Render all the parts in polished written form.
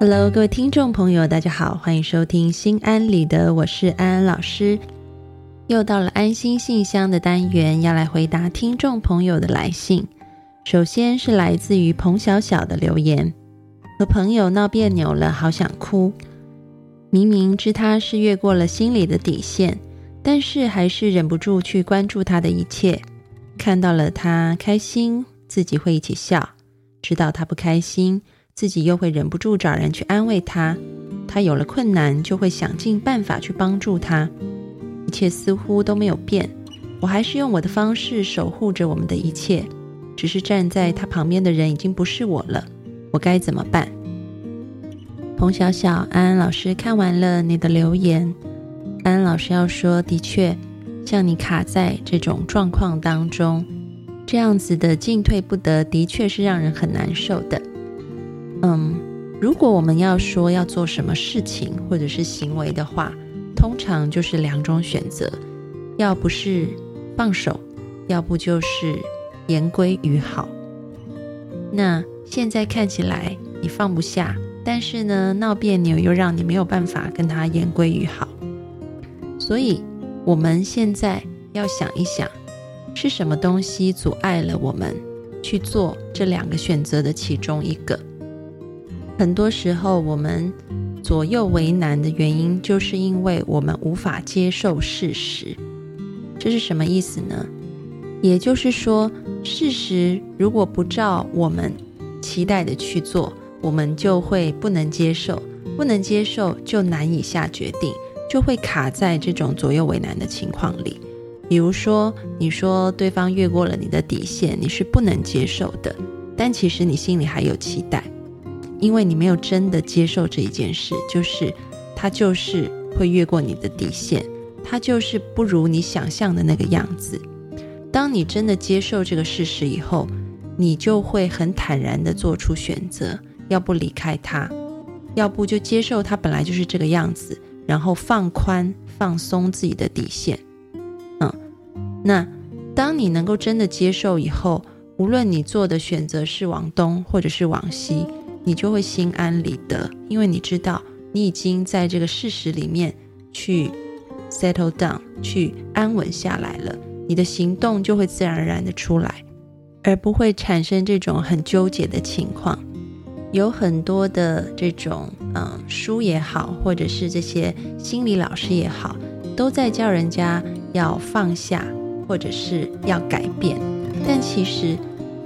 Hello， 各位听众朋友，大家好，欢迎收听心安理得，我是安安老师。又到了安心信箱的单元，要来回答听众朋友的来信。首先是来自于彭小小的留言，和朋友闹别扭了，好想哭。明明知他是越过了心理的底线，但是还是忍不住去关注他的一切，看到了他开心，自己会一起笑；知道他不开心，自己又会忍不住找人去安慰他，他有了困难就会想尽办法去帮助他，一切似乎都没有变，我还是用我的方式守护着我们的一切，只是站在他旁边的人已经不是我了，我该怎么办？彭小小，安安老师看完了你的留言，安安老师要说，的确，像你卡在这种状况当中，这样子的进退不得，的确是让人很难受的。如果我们要说要做什么事情或者是行为的话，通常就是两种选择，要不是放手，要不就是言归于好。那现在看起来你放不下，但是呢闹别扭又让你没有办法跟他言归于好，所以我们现在要想一想，是什么东西阻碍了我们去做这两个选择的其中一个。很多时候我们左右为难的原因，就是因为我们无法接受事实。这是什么意思呢？也就是说，事实如果不照我们期待的去做，我们就会不能接受，不能接受就难以下决定，就会卡在这种左右为难的情况里。比如说，你说对方越过了你的底线，你是不能接受的，但其实你心里还有期待，因为你没有真的接受这一件事，就是他就是会越过你的底线，他就是不如你想象的那个样子。当你真的接受这个事实以后，你就会很坦然地做出选择，要不离开他，要不就接受他本来就是这个样子，然后放宽放松自己的底线。那当你能够真的接受以后，无论你做的选择是往东或者是往西，你就会心安理得，因为你知道你已经在这个事实里面去 settle down， 去安稳下来了，你的行动就会自然而然的出来，而不会产生这种很纠结的情况。有很多的这种书也好，或者是这些心理老师也好，都在教人家要放下或者是要改变，但其实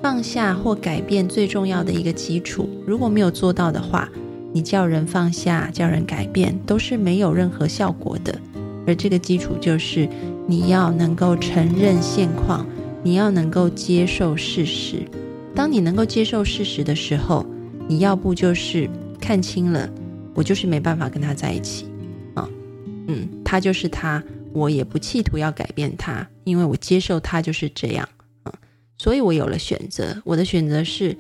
放下或改变最重要的一个基础，如果没有做到的话，你叫人放下，叫人改变，都是没有任何效果的。而这个基础就是你要能够承认现况，你要能够接受事实。当你能够接受事实的时候，你要不就是看清了，我就是没办法跟他在一起，他就是他，我也不企图要改变他，因为我接受他就是这样，所以我有了选择。我的选择是，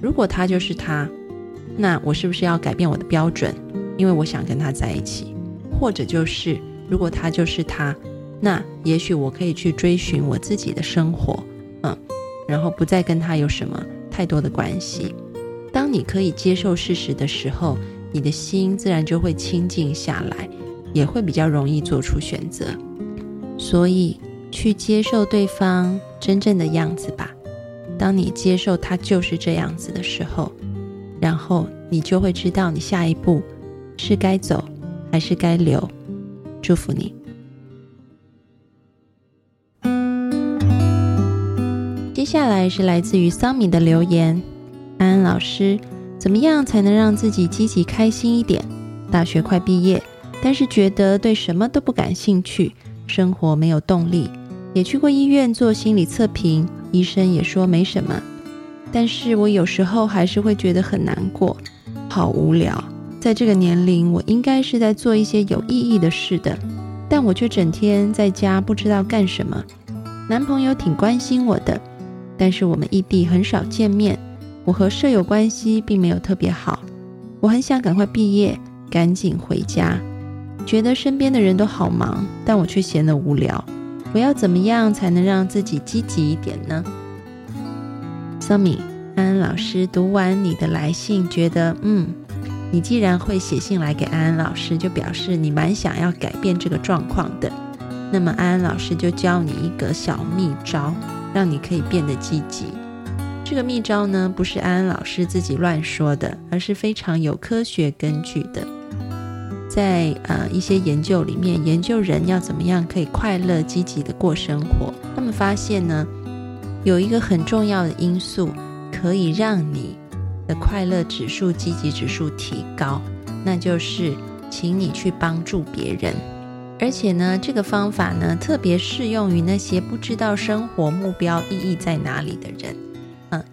如果他就是他，那我是不是要改变我的标准，因为我想跟他在一起？或者就是，如果他就是他，那也许我可以去追寻我自己的生活，然后不再跟他有什么太多的关系。当你可以接受事实的时候，你的心自然就会清静下来，也会比较容易做出选择。所以去接受对方真正的样子吧。当你接受他就是这样子的时候，然后你就会知道你下一步是该走还是该留。祝福你。接下来是来自于sumin的留言，安安老师，怎么样才能让自己积极开心一点？大学快毕业，但是觉得对什么都不感兴趣，生活没有动力，也去过医院做心理测评，医生也说没什么，但是我有时候还是会觉得很难过，好无聊。在这个年龄，我应该是在做一些有意义的事的，但我却整天在家不知道干什么。男朋友挺关心我的，但是我们异地很少见面，我和舍友关系并没有特别好。我很想赶快毕业，赶紧回家，觉得身边的人都好忙，但我却闲得无聊。我要怎么样才能让自己积极一点呢？ sumin， 安安老师读完你的来信，觉得你既然会写信来给安安老师，就表示你蛮想要改变这个状况的。那么安安老师就教你一个小秘招，让你可以变得积极。这个秘招呢，不是安安老师自己乱说的，而是非常有科学根据的。在一些研究里面，研究人要怎么样可以快乐积极的过生活，他们发现呢，有一个很重要的因素可以让你的快乐指数、积极指数提高，那就是请你去帮助别人。而且呢，这个方法呢，特别适用于那些不知道生活目标意义在哪里的人。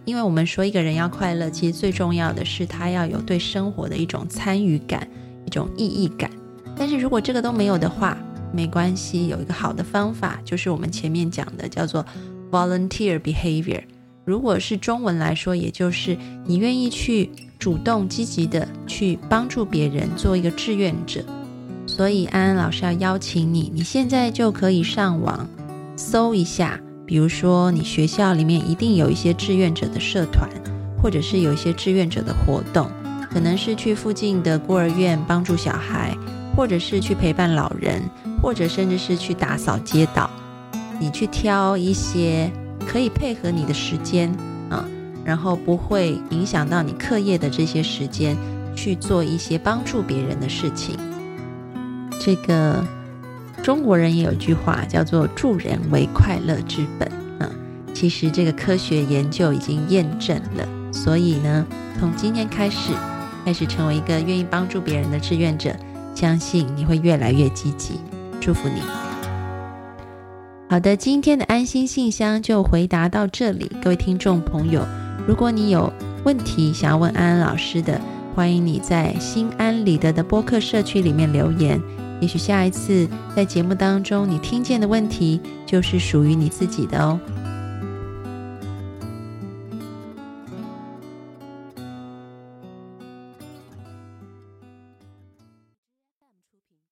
因为我们说一个人要快乐，其实最重要的是他要有对生活的一种参与感、一种意义感。但是如果这个都没有的话，没关系，有一个好的方法，就是我们前面讲的叫做 volunteer behavior。如果是中文来说，也就是你愿意去主动积极的去帮助别人，做一个志愿者。所以安安老师要邀请你，你现在就可以上网搜一下，比如说你学校里面一定有一些志愿者的社团，或者是有一些志愿者的活动，可能是去附近的孤儿院帮助小孩，或者是去陪伴老人，或者甚至是去打扫街道。你去挑一些可以配合你的时间然后不会影响到你课业的这些时间，去做一些帮助别人的事情。这个中国人也有句话叫做助人为快乐之本其实这个科学研究已经验证了。所以呢，从今天开始成为一个愿意帮助别人的志愿者，相信你会越来越积极。祝福你。好的，今天的安心信箱就回答到这里。各位听众朋友，如果你有问题想要问安安老师的，欢迎你在心安理得的播客社区里面留言。也许下一次在节目当中你听见的问题就是属于你自己的哦。